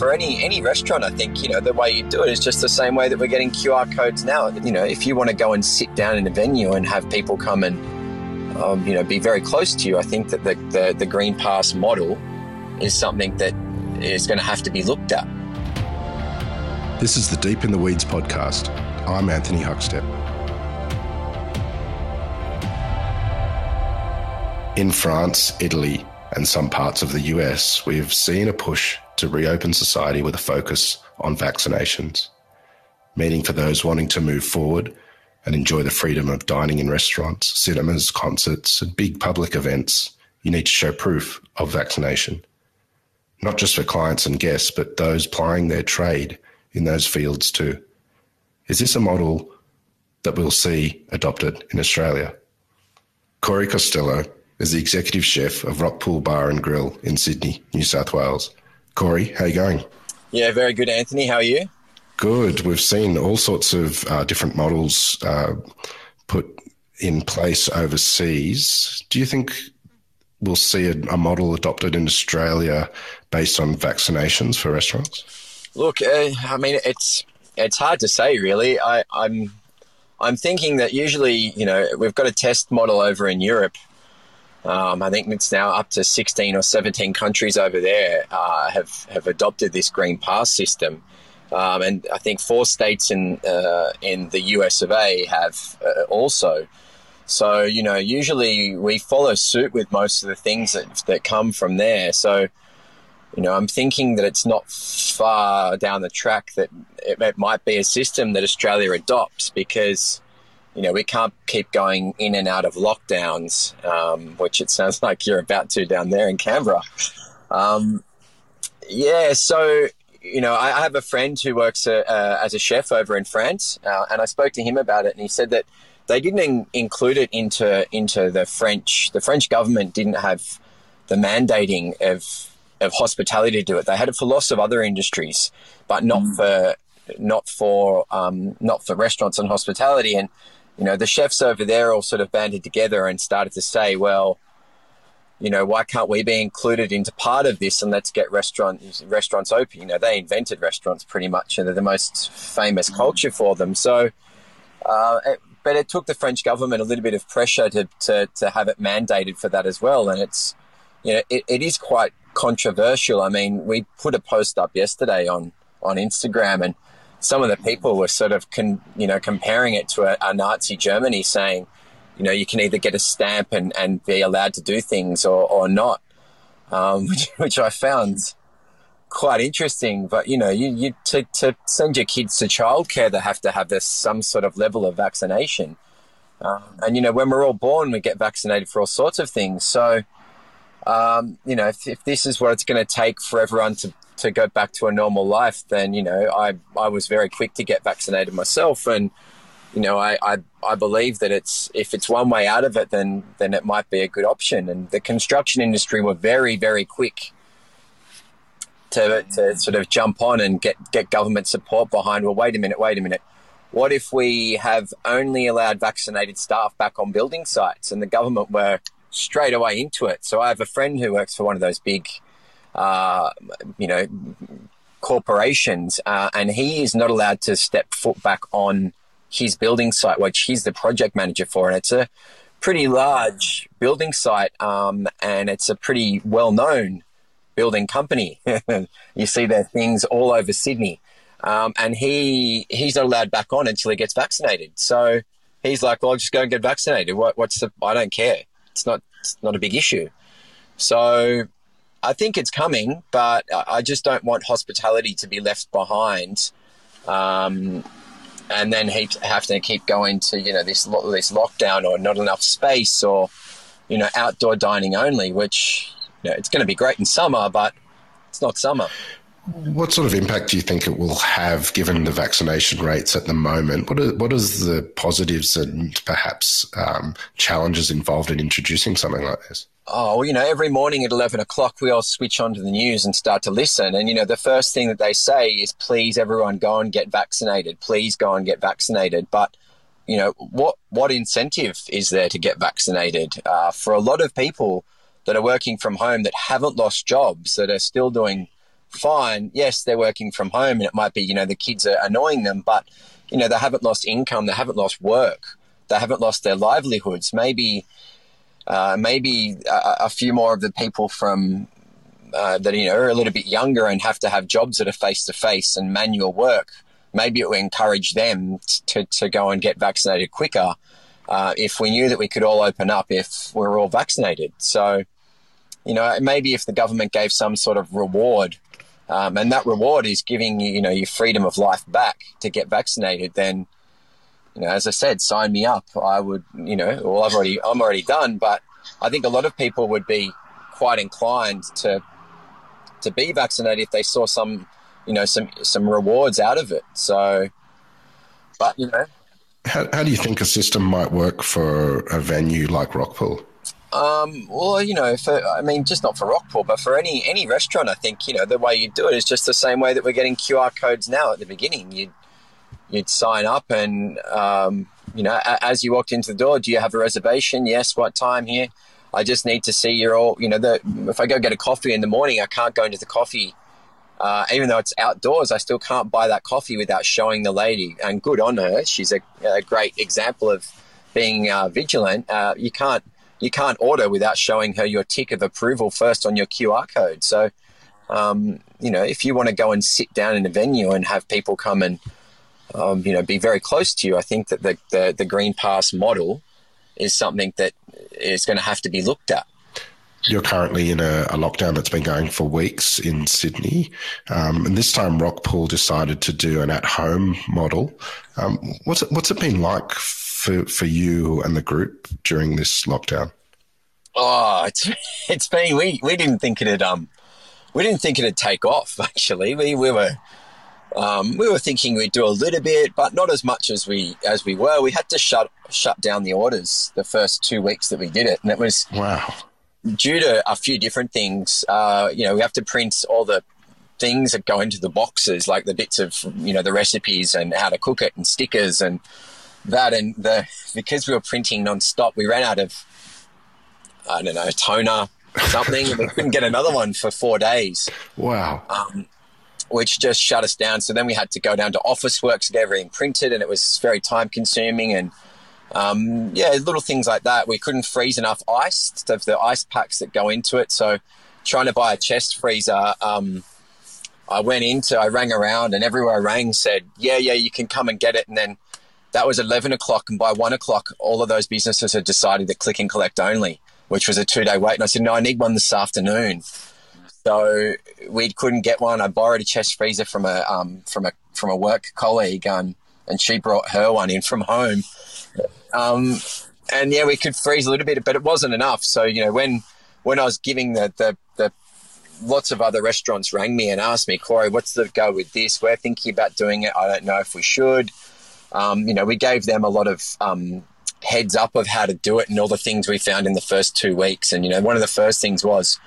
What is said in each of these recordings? for any restaurant, I think, the way you do it is just the same way that we're getting QR codes now. If you want to go and sit down in a venue and have people come and, be very close to you, I think that the Green Pass model is something that is going to have to be looked at. This is the Deep in the Weeds podcast. I'm Anthony Huckstep. In France, Italy, and some parts of the US, we have seen a push to reopen society with a focus on vaccinations, meaning for those wanting to move forward and enjoy the freedom of dining in restaurants, cinemas, concerts, and big public events, you need to show proof of vaccination. Not just for clients and guests, but those plying their trade in those fields too. Is this a model that we'll see adopted in Australia? Corey Costello is the executive chef of Rockpool Bar and Grill in Sydney, New South Wales. Corey, how are you going? Yeah, very good, Anthony. How are you? Good. We've seen all sorts of different models put in place overseas. Do you think we'll see a model adopted in Australia based on vaccinations for restaurants? Look, it's hard to say, really. I'm thinking that usually, we've got a test model over in Europe. I think it's now up to 16 or 17 countries over there have adopted this Green Pass system, and I think 4 states in the US of A have also. So usually we follow suit with most of the things that come from there. So. I'm thinking that it's not far down the track that it might be a system that Australia adopts because, we can't keep going in and out of lockdowns, which it sounds like you're about to down there in Canberra. I have a friend who works as a chef over in France, and I spoke to him about it, and he said that they didn't include it into the French. The French government didn't have the mandating of hospitality to do it. They had it for lots of other industries, but not for restaurants and hospitality. And the chefs over there all sort of banded together and started to say, well, why can't we be included into part of this? And let's get restaurants open. They invented restaurants pretty much, and they're the most famous culture for them. So, but it took the French government a little bit of pressure to have it mandated for that as well. And it's it is quite controversial. I mean, we put a post up yesterday on Instagram, and some of the people were sort of comparing it to a Nazi Germany, saying, you can either get a stamp and be allowed to do things or not, which I found quite interesting. But you to send your kids to childcare, they have to have some sort of level of vaccination, and when we're all born, we get vaccinated for all sorts of things. So. If this is what it's going to take for everyone to go back to a normal life, then, I was very quick to get vaccinated myself. And, I believe that if it's one way out of it, then it might be a good option. And the construction industry were very, very quick to sort of jump on and get government support behind, well, wait a minute. What if we have only allowed vaccinated staff back on building sites? And the government were straight away into it. So I have a friend who works for one of those big, corporations, and he is not allowed to step foot back on his building site, which he's the project manager for. And it's a pretty large building site, and it's a pretty well-known building company. You see their things all over Sydney. And he's not allowed back on until he gets vaccinated. So he's like, well, I'll just go and get vaccinated. I don't care. It's not a big issue. So I think it's coming, but I just don't want hospitality to be left behind, and then have to keep going to this lockdown or not enough space or outdoor dining only, which it's going to be great in summer, but it's not summer. What sort of impact do you think it will have given the vaccination rates at the moment? What is the positives and perhaps challenges involved in introducing something like this? Oh, every morning at 11 o'clock, we all switch onto the news and start to listen. And, the first thing that they say is, please, everyone, go and get vaccinated. Please go and get vaccinated. But, what incentive is there to get vaccinated? For a lot of people that are working from home that haven't lost jobs, that are still doing fine. Yes, they're working from home and it might be, you know, the kids are annoying them, but, you know, they haven't lost income. They haven't lost work. They haven't lost their livelihoods. Maybe a few more of the people from that, you know, are a little bit younger and have to have jobs that are face-to-face and manual work. Maybe it would encourage them to go and get vaccinated quicker if we knew that we could all open up if we were all vaccinated. So, you know, maybe if the government gave some sort of reward, and that reward is giving you, you know, your freedom of life back to get vaccinated, then, you know, as I said, sign me up. I would, you know, well, I'm already done, but I think a lot of people would be quite inclined to be vaccinated if they saw some, you know, some rewards out of it. So, but, you know. How do you think a system might work for a venue like Rockpool? Well, you know, just not for Rockpool, but for any restaurant, I think, you know, the way you do it is just the same way that we're getting QR codes now at the beginning. You'd sign up and, you know, as you walked into the door, do you have a reservation? Yes. What time here? I just need to see you're all, you know, if I go get a coffee in the morning, I can't go into the coffee. Even though it's outdoors, I still can't buy that coffee without showing the lady. And good on her. She's a great example of being vigilant. You can't order without showing her your tick of approval first on your QR code. So, you know, if you want to go and sit down in a venue and have people come and, you know, be very close to you, I think that the Green Pass model is something that is going to have to be looked at. You're currently in a lockdown that's been going for weeks in Sydney. And this time Rockpool decided to do an at-home model. What's it been like for you and the group during this lockdown? Oh, it's been, we didn't think it'd, take off actually. We were thinking we'd do a little bit, but not as much as we were. We had to shut down the orders the first 2 weeks that we did it. And it was, wow. Due to a few different things, you know, we have to print all the things that go into the boxes, like the bits of, you know, the recipes and how to cook it and stickers and that. And because we were printing nonstop, we ran out of, I don't know, toner or something, and we couldn't get another one for 4 days. Wow. Which just shut us down. So then we had to go down to Officeworks to get everything printed, and it was very time consuming and, yeah, little things like that. We couldn't freeze enough ice, so the ice packs that go into it. So trying to buy a chest freezer, I rang around, and everywhere I rang said, yeah, you can come and get it. And then that was 11 o'clock. And by 1 o'clock, all of those businesses had decided to click and collect only, which was a 2-day wait. And I said, no, I need one this afternoon. So we couldn't get one. I borrowed a chest freezer from a work colleague, and she brought her one in from home. And yeah, we could freeze a little bit, but it wasn't enough. So, you know, when I was giving the lots of other restaurants rang me and asked me, Corey, what's the go with this? We're thinking about doing it. I don't know if we should. You know, we gave them a lot of heads up of how to do it and all the things we found in the first 2 weeks. And, you know, one of the first things was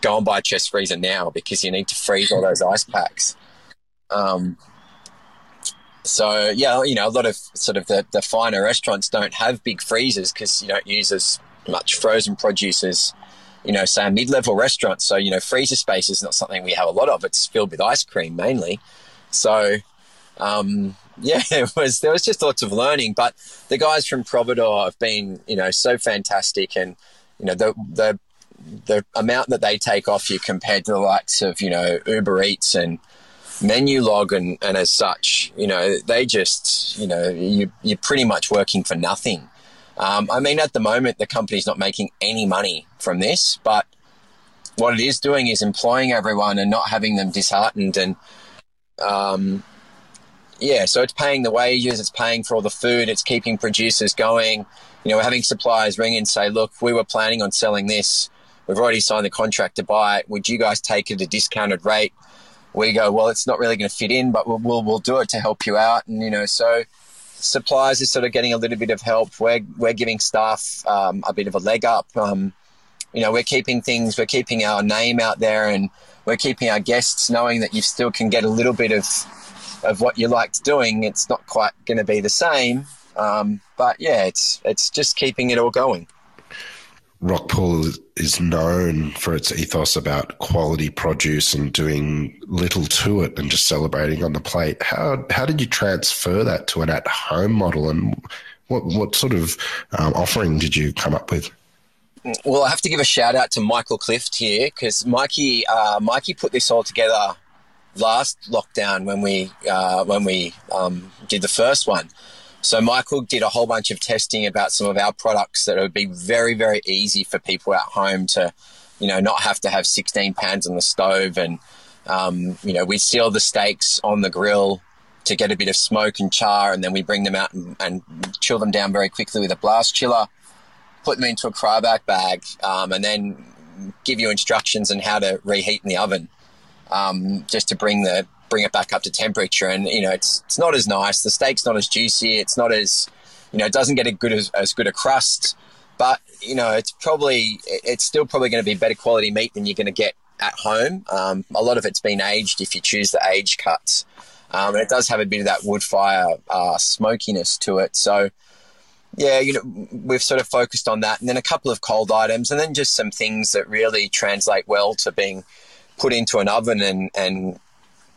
go and buy a chest freezer now because you need to freeze all those ice packs. So, yeah, you know, a lot of sort of the finer restaurants don't have big freezers because you don't use as much frozen produce as, you know, say a mid-level restaurant. So, you know, freezer space is not something we have a lot of. It's filled with ice cream mainly. So, yeah, there was just lots of learning. But the guys from Provador have been, you know, so fantastic. And, you know, the amount that they take off you compared to the likes of, you know, Uber Eats and Menu Log and as such, you know, they just, you know, you're pretty much working for nothing. I mean, at the moment, the company's not making any money from this, but what it is doing is employing everyone and not having them disheartened. And, yeah, so it's paying the wages, it's paying for all the food, it's keeping producers going. You know, we're having suppliers ring and say, look, we were planning on selling this. We've already signed the contract to buy it. Would you guys take it at a discounted rate? We go, well, it's not really going to fit in, but we'll do it to help you out. And, you know, so suppliers are sort of getting a little bit of help. We're giving staff a bit of a leg up. You know, we're keeping our name out there, and we're keeping our guests knowing that you still can get a little bit of what you liked doing. It's not quite going to be the same. But yeah, it's just keeping it all going. Rockpool is known for its ethos about quality produce and doing little to it and just celebrating on the plate. How did you transfer that to an at-home model, and what sort of offering did you come up with? Well, I have to give a shout-out to Michael Clift here, because Mikey put this all together last lockdown when we did the first one. So Michael did a whole bunch of testing about some of our products that would be very, very easy for people at home to, you know, not have to have 16 pans on the stove. And, you know, we seal the steaks on the grill to get a bit of smoke and char, and then we bring them out and chill them down very quickly with a blast chiller, put them into a cryovac bag, and then give you instructions on how to reheat in the oven, just to bring it back up to temperature. And, you know, it's not as nice. The steak's not as juicy. It's not as, you know, it doesn't get as good a crust, but, you know, it's still probably going to be better quality meat than you're going to get at home. A lot of it's been aged if you choose the aged cuts. And it does have a bit of that wood fire smokiness to it. So, yeah, you know, we've sort of focused on that, and then a couple of cold items, and then just some things that really translate well to being put into an oven and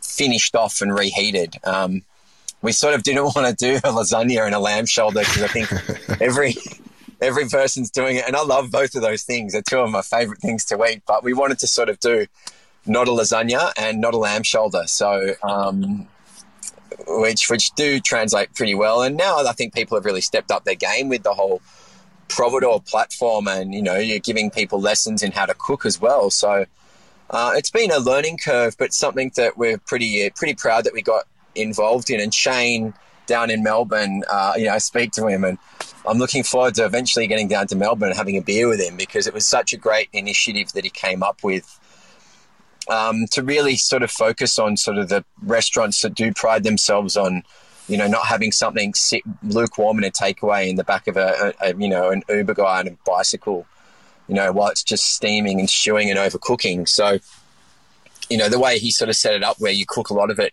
finished off and reheated. We sort of didn't want to do a lasagna and a lamb shoulder, because I think every person's doing it, and I love both of those things. They're two of my favorite things to eat, but we wanted to sort of do not a lasagna and not a lamb shoulder. So, which do translate pretty well. And now I think people have really stepped up their game with the whole Provador platform, and, you know, you're giving people lessons in how to cook as well. So it's been a learning curve, but something that we're pretty proud that we got involved in. And Shane down in Melbourne, you know, I speak to him, and I'm looking forward to eventually getting down to Melbourne and having a beer with him, because it was such a great initiative that he came up with. To really sort of focus on sort of the restaurants that do pride themselves on, you know, not having something sit lukewarm in a takeaway in the back of you know, an Uber guy on a bicycle, you know, while it's just steaming and stewing and overcooking. So, you know, the way he sort of set it up, where you cook a lot of it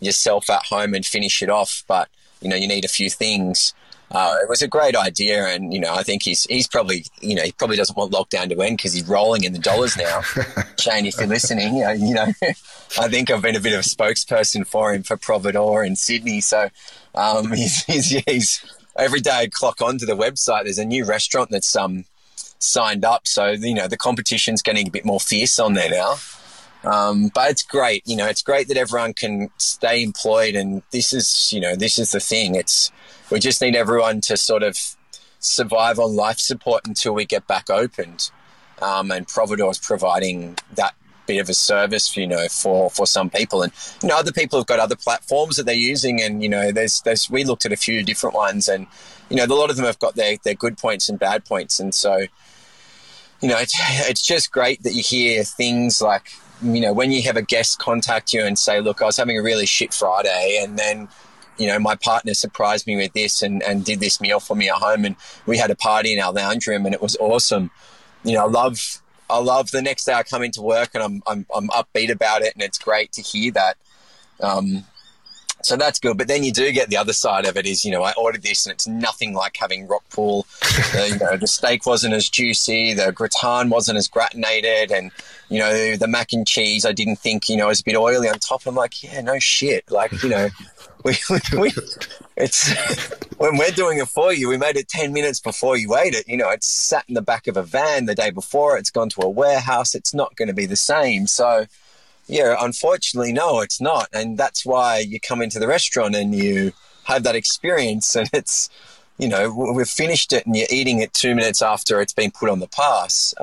yourself at home and finish it off, but, you know, you need a few things. It was a great idea, and, you know, I think he's probably, you know, he probably doesn't want lockdown to end, because he's rolling in the dollars now. Shane, if you're listening, you know I think I've been a bit of a spokesperson for him for Provador in Sydney. So he's every day I clock onto the website, there's a new restaurant that's signed up. So, you know, the competition's getting a bit more fierce on there now. But it's great, you know, it's great that everyone can stay employed, and this is the thing. We just need everyone to sort of survive on life support until we get back opened. And Provador is providing that bit of a service, you know, for some people. And, you know, other people have got other platforms that they're using, and, you know, we looked at a few different ones, and, you know, a lot of them have got their good points and bad points. And so, you know, it's just great that you hear things like, you know, when you have a guest contact you and say, look, I was having a really shit Friday, and then, you know, my partner surprised me with this and did this meal for me at home, and we had a party in our lounge room, and it was awesome. You know, I love the next day I come into work and I'm upbeat about it, and it's great to hear that. So that's good. But then you do get the other side of it is, you know, I ordered this and it's nothing like having Rockpool. You know, the steak wasn't as juicy. The gratin wasn't as gratinated. And, you know, the mac and cheese, I didn't think, you know, it was a bit oily on top. I'm like, yeah, no shit. Like, you know, when we're doing it for you, we made it 10 minutes before you ate it. You know, it's sat in the back of a van the day before. It's gone to a warehouse. It's not going to be the same. So, yeah, unfortunately, no, it's not. And that's why you come into the restaurant and you have that experience, and it's, you know, we've finished it and you're eating it 2 minutes after it's been put on the pass,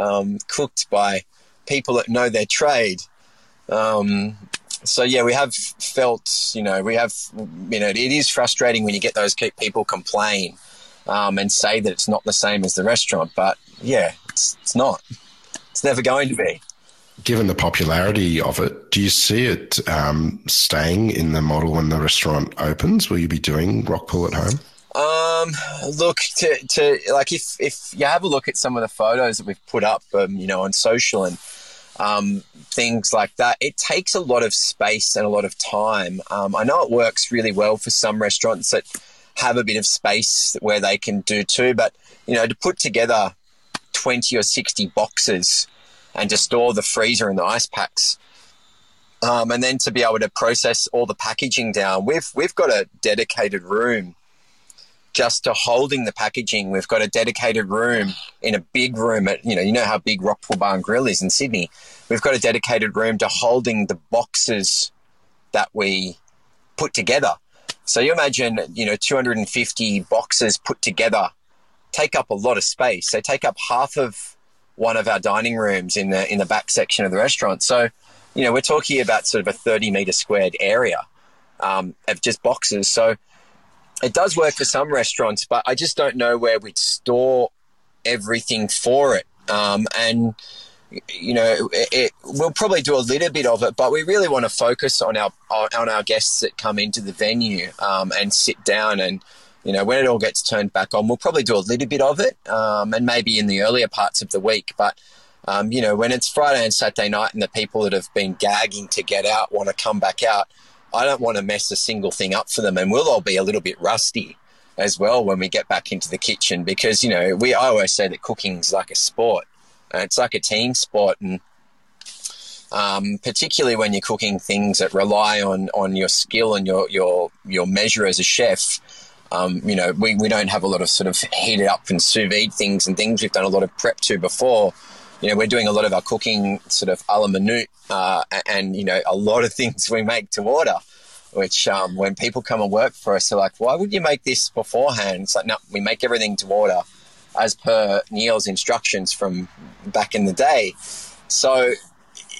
cooked by people that know their trade. So, yeah, we have felt, you know, it is frustrating when you get those people complain and say that it's not the same as the restaurant. But, yeah, it's not. It's never going to be. Given the popularity of it, do you see it staying in the model when the restaurant opens? Will you be doing Rockpool at home? Look, to like if you have a look at some of the photos that we've put up, you know, on social and things like that, it takes a lot of space and a lot of time. I know it works really well for some restaurants that have a bit of space where they can do too, but, you know, to put together 20 or 60 boxes and to store the freezer and the ice packs. And then to be able to process all the packaging down. We've got a dedicated room just to holding the packaging. We've got a dedicated room in a big room at, you know how big Rockpool Bar and Grill is in Sydney. We've got a dedicated room to holding the boxes that we put together. So you imagine, 250 boxes put together take up a lot of space. They take up half of one of our dining rooms in the back section of the restaurant. So, we're talking about sort of a 30-metre squared area of just boxes. So it does work for some restaurants, but I just don't know where we'd store everything for it. And, we'll probably do a little bit of it, but we really want to focus on our guests that come into the venue and sit down. And, when it all gets turned back on, we'll probably do a little bit of it and maybe in the earlier parts of the week. But, when it's Friday and Saturday night and the people that have been gagging to get out want to come back out, I don't want to mess a single thing up for them. And we'll all be a little bit rusty as well when we get back into the kitchen because, I always say that cooking's like a sport. It's like a team sport, and particularly when you're cooking things that rely on your skill and your measure as a chef, we don't have a lot of sort of heated up and sous vide things and things we've done a lot of prep to before. We're doing a lot of our cooking sort of a la minute and, a lot of things we make to order, which when people come and work for us, they're like, why would you make this beforehand? It's like, no, we make everything to order as per Neil's instructions from back in the day. So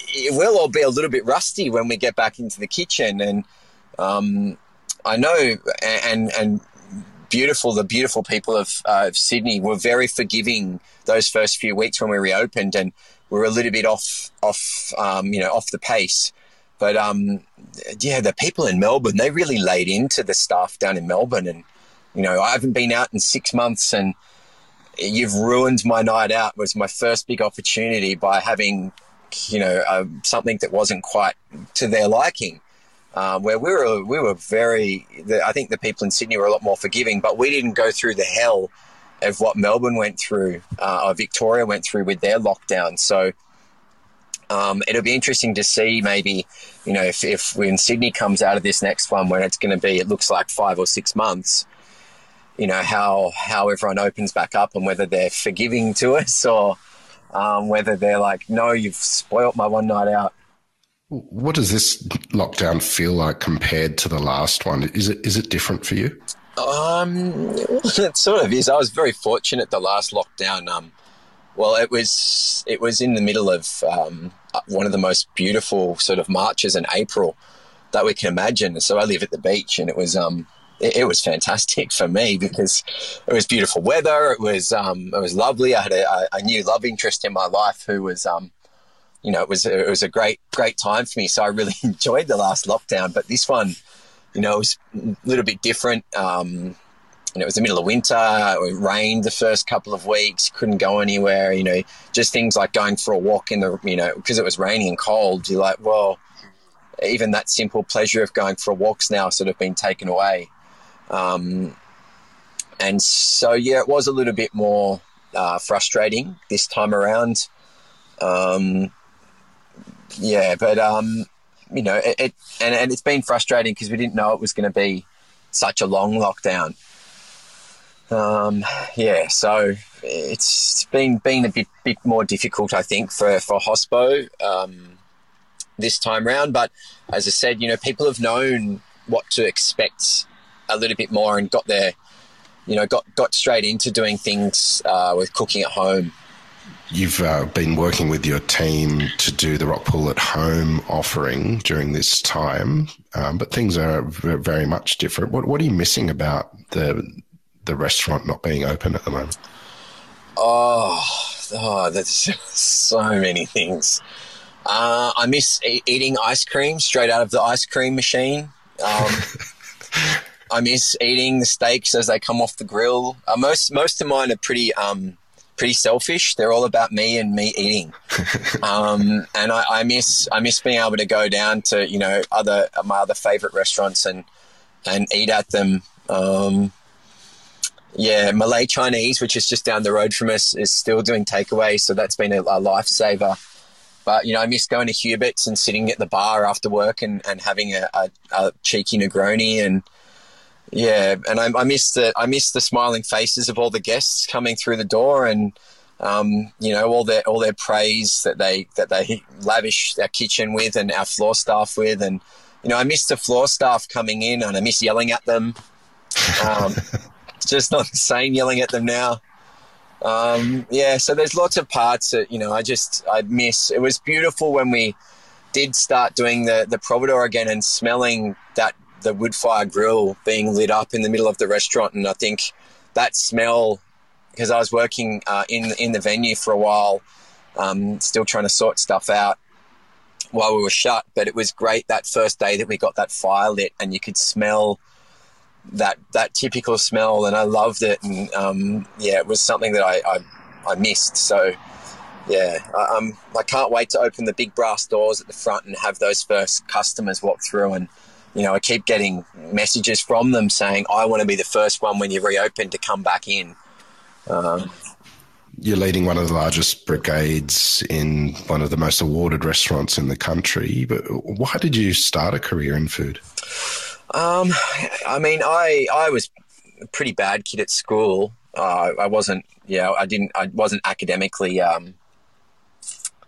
it will all be a little bit rusty when we get back into the kitchen. And I know and the beautiful people of Sydney were very forgiving those first few weeks when we reopened, and we were a little bit off the pace. But, the people in Melbourne, they really laid into the staff down in Melbourne. And, I haven't been out in 6 months and you've ruined my night out was my first big opportunity by having, something that wasn't quite to their liking. Where we were very, I think the people in Sydney were a lot more forgiving, but we didn't go through the hell of what Melbourne went through, or Victoria went through with their lockdown. So it'll be interesting to see maybe, if when Sydney comes out of this next one, when it's going to be, it looks like 5 or 6 months, how everyone opens back up and whether they're forgiving to us or whether they're like, no, you've spoilt my one night out. What does this lockdown feel like compared to the last one? Is it different for you? It sort of is. I was very fortunate the last lockdown. It was in the middle of one of the most beautiful sort of marches in April that we can imagine. So I live at the beach, and it was It was fantastic for me because it was beautiful weather. It was lovely. I had a new love interest in my life who was, it was a great time for me. So I really enjoyed the last lockdown, but this one, it was a little bit different. It was the middle of winter. It rained the first couple of weeks. Couldn't go anywhere. Just things like going for a walk in the, because it was raining and cold. You're like, well, even that simple pleasure of going for a walk's now sort of been taken away. And so, it was a little bit more, frustrating this time around. But it's been frustrating because we didn't know it was going to be such a long lockdown. So it's been a bit more difficult, I think, for Hospo, this time round. But as I said, people have known what to expect a little bit more and got there, got straight into doing things with cooking at home. You've been working with your team to do the Rockpool at Home offering during this time, but things are very much different. What are you missing about the restaurant not being open at the moment? Oh, there's so many things. I miss eating ice cream straight out of the ice cream machine. I miss eating the steaks as they come off the grill. Most of mine are pretty selfish. They're all about me and me eating. And I miss being able to go down to my other favorite restaurants and eat at them. Yeah, Malay Chinese, which is just down the road from us, is still doing takeaway, so that's been a lifesaver. But, you know, I miss going to Hubert's and sitting at the bar after work and having a cheeky Negroni. And, yeah, and I miss the smiling faces of all the guests coming through the door and, you know, all their praise that they lavish our kitchen with and our floor staff with. And, you know, I miss the floor staff coming in and I miss yelling at them. It's just not the same yelling at them now. Yeah, so there's lots of parts that, you know, I miss. It was beautiful when we did start doing the Provador again and smelling the wood fire grill being lit up in the middle of the restaurant. And I think that smell, because I was working in the venue for a while, still trying to sort stuff out while we were shut. But it was great that first day that we got that fire lit and you could smell that typical smell, and I loved it. And yeah, it was something that I missed. So yeah, I can't wait to open the big brass doors at the front and have those first customers walk through. And, you know, I keep getting messages from them saying, I want to be the first one when you reopen to come back in. You're leading one of the largest brigades in one of the most awarded restaurants in the country, but why did you start a career in food? I mean, I was a pretty bad kid at school. I wasn't academically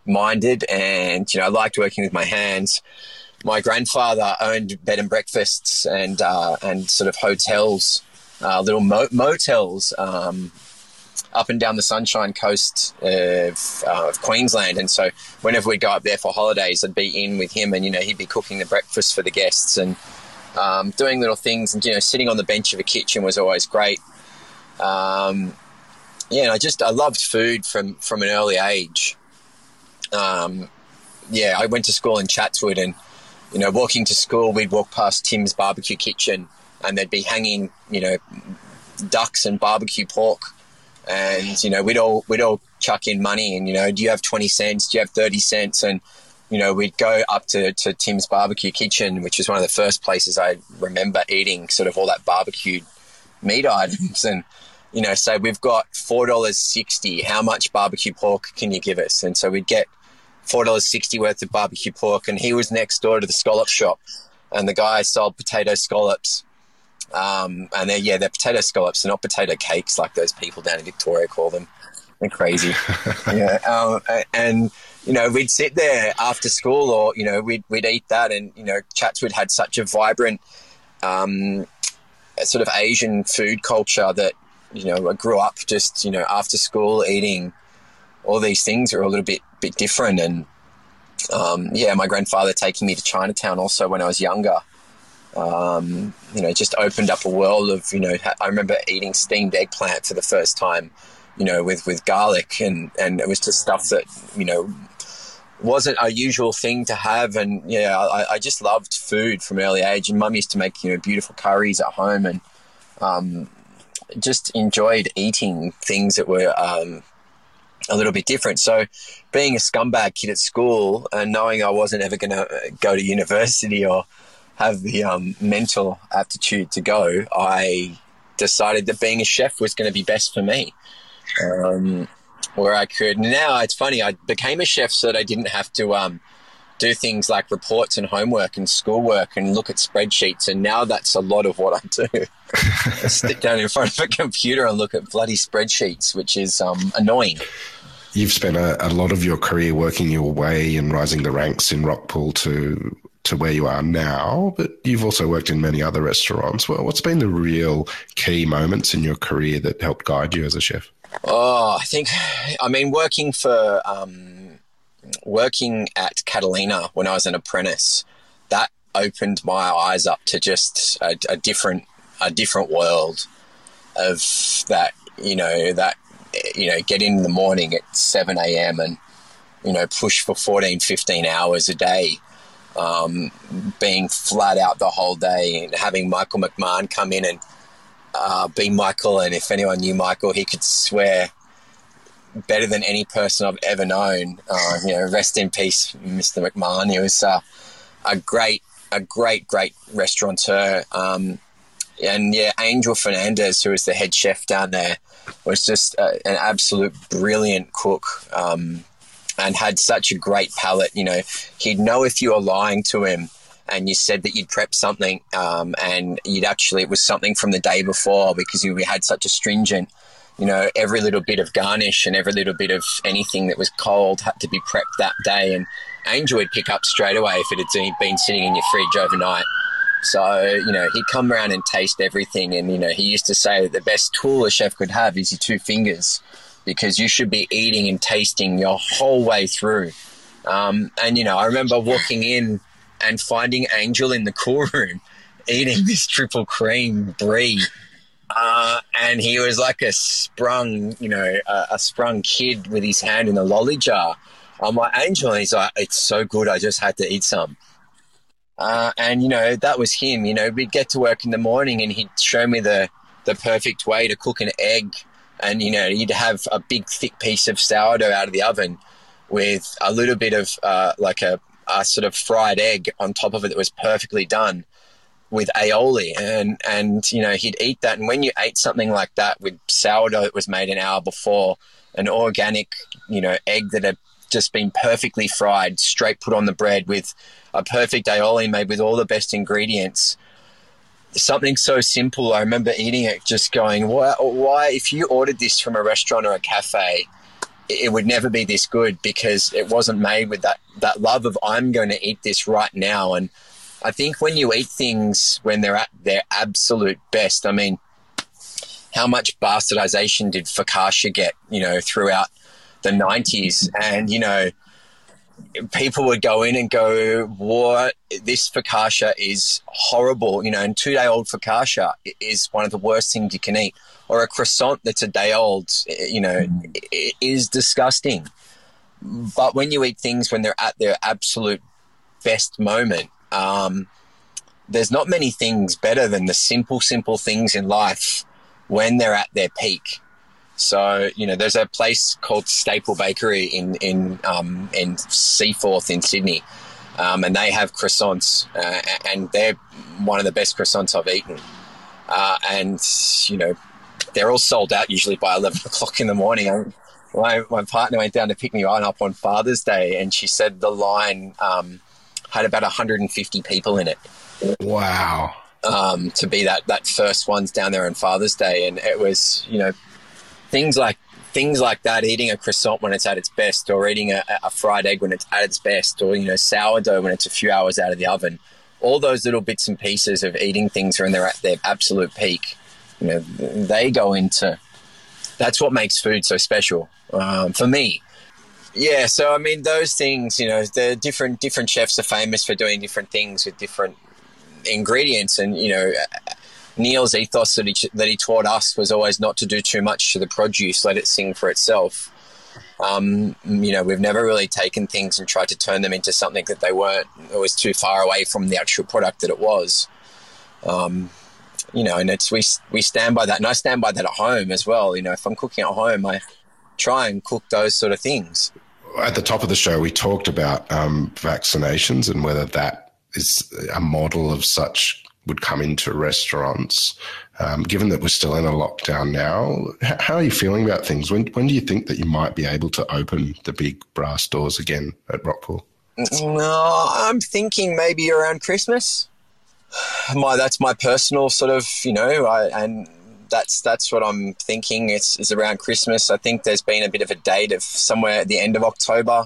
minded, and, you know, I liked working with my hands. My grandfather owned bed and breakfasts and sort of hotels, little motels up and down the Sunshine Coast of Queensland. And so whenever we'd go up there for holidays, I'd be in with him and, you know, he'd be cooking the breakfast for the guests and, doing little things. And, you know, sitting on the bench of a kitchen was always great. Yeah, and I loved food from an early age. Yeah, I went to school in Chatswood and, you know, walking to school, we'd walk past Tim's barbecue kitchen and they'd be hanging, you know, ducks and barbecue pork. And, you know, we'd all chuck in money and, you know, do you have 20 cents? Do you have 30 cents? And, you know, we'd go up to Tim's barbecue kitchen, which is one of the first places I remember eating sort of all that barbecued meat items. And, you know, say, we've got $4.60. How much barbecue pork can you give us? And so we'd get $4.60 worth of barbecue pork. And he was next door to the scallop shop. And the guy sold potato scallops. And they're potato scallops. They're not potato cakes like those people down in Victoria call them. They're crazy. Yeah. And, you know, we'd sit there after school or, you know, we'd eat that. And, you know, Chatswood had such a vibrant sort of Asian food culture that, you know, I grew up just, you know, after school eating all these things are a little bit different. And, yeah, my grandfather taking me to Chinatown also when I was younger, you know, just opened up a world of, you know, I remember eating steamed eggplant for the first time, you know, with garlic and it was just stuff that, you know, wasn't a usual thing to have. And yeah, I just loved food from an early age, and Mum used to make, you know, beautiful curries at home and just enjoyed eating things that were a little bit different. So being a scumbag kid at school and knowing I wasn't ever going to go to university or have the mental aptitude to go, I decided that being a chef was going to be best for me. Where I could. Now it's funny, I became a chef so that I didn't have to do things like reports and homework and schoolwork and look at spreadsheets. And now that's a lot of what I do. I sit down in front of a computer and look at bloody spreadsheets, which is annoying. You've spent a lot of your career working your way and rising the ranks in Rockpool to where you are now, but you've also worked in many other restaurants. Well, what's been the real key moments in your career that helped guide you as a chef? Oh, I mean, working at Catalina when I was an apprentice, that opened my eyes up to just a different world of that, get in the morning at 7 a.m. and, you know, push for 14, 15 hours a day, being flat out the whole day and having Michael McMahon come in and, be Michael, and if anyone knew Michael, he could swear better than any person I've ever known. You know, rest in peace, Mr. McMahon. He was a great restaurateur. And yeah, Angel Fernandez, who is the head chef down there, was just an absolute brilliant cook, and had such a great palate. You know, he'd know if you were lying to him and you said that you'd prepped something, and you'd actually, it was something from the day before, because we had such a stringent, you know, every little bit of garnish and every little bit of anything that was cold had to be prepped that day. And Angel would pick up straight away if it had been sitting in your fridge overnight. So, you know, he'd come around and taste everything. And, you know, he used to say that the best tool a chef could have is your two fingers, because you should be eating and tasting your whole way through. And, you know, I remember walking in and finding Angel in the cool room eating this triple cream brie. And he was like a sprung, you know, a sprung kid with his hand in a lolly jar. I'm like, Angel, and he's like, it's so good, I just had to eat some. And, you know, that was him. You know, we'd get to work in the morning and he'd show me the perfect way to cook an egg. And, you know, you'd have a big, thick piece of sourdough out of the oven with a little bit of like a sort of fried egg on top of it that was perfectly done with aioli. And, you know, he'd eat that. And when you ate something like that with sourdough that was made an hour before, an organic, you know, egg that had just been perfectly fried, straight put on the bread with a perfect aioli made with all the best ingredients, something so simple. I remember eating it just going, why if you ordered this from a restaurant or a cafe, it would never be this good, because it wasn't made with that love of, I'm going to eat this right now. And I think when you eat things when they're at their absolute best, I mean, how much bastardization did focaccia get, you know, throughout the 90s? And, you know, people would go in and go, what, this focaccia is horrible. You know, and 2-day-old focaccia is one of the worst things you can eat. Or a croissant that's a day old, you know, it is disgusting. But when you eat things when they're at their absolute best moment, there's not many things better than the simple things in life when they're at their peak. So, you know, there's a place called Staple Bakery in Seaforth in Sydney, and they have croissants, and they're one of the best croissants I've eaten. And, you know, they're all sold out usually by 11 o'clock in the morning. My partner went down to pick me up on Father's Day, and she said the line had about 150 people in it. Wow. To be that first ones down there on Father's Day. And it was, you know, things like that, eating a croissant when it's at its best, or eating a fried egg when it's at its best, or, you know, sourdough when it's a few hours out of the oven. All those little bits and pieces of eating things when they're at their absolute peak, you know, they go into, that's what makes food so special for me. Yeah, so, I mean, those things, you know, the different chefs are famous for doing different things with different ingredients. And, you know, Neil's ethos that he taught us was always not to do too much to the produce, let it sing for itself. You know, we've never really taken things and tried to turn them into something that they weren't, it was too far away from the actual product that it was. You know, and it's, we stand by that, and I stand by that at home as well. You know, if I'm cooking at home, I try and cook those sort of things. At the top of the show, we talked about vaccinations and whether that is a model of such would come into restaurants. Given that we're still in a lockdown now, how are you feeling about things? When do you think that you might be able to open the big brass doors again at Rockpool? No, I'm thinking maybe around Christmas. That's my personal sort of, you know, and that's what I'm thinking is around Christmas. I think there's been a bit of a date of somewhere at the end of October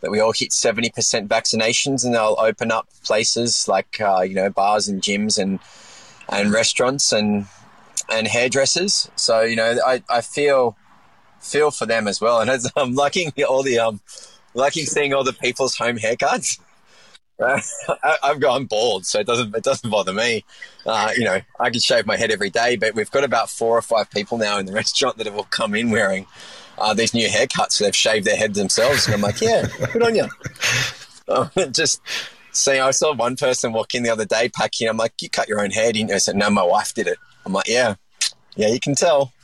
that we all hit 70% vaccinations, and they'll open up places like, you know, bars and gyms and restaurants and hairdressers. So, you know, I feel for them as well. And as I'm liking seeing all the people's home haircuts. I've gone bald, so it doesn't bother me. You know, I can shave my head every day, but we've got about 4 or 5 people now in the restaurant that have all come in wearing these new haircuts. So they've shaved their head themselves, and I'm like, yeah, good on you. Just see, I saw one person walk in the other day, packing. I'm like, you cut your own hair, didn't you? I said, no, my wife did it. I'm like, yeah, you can tell.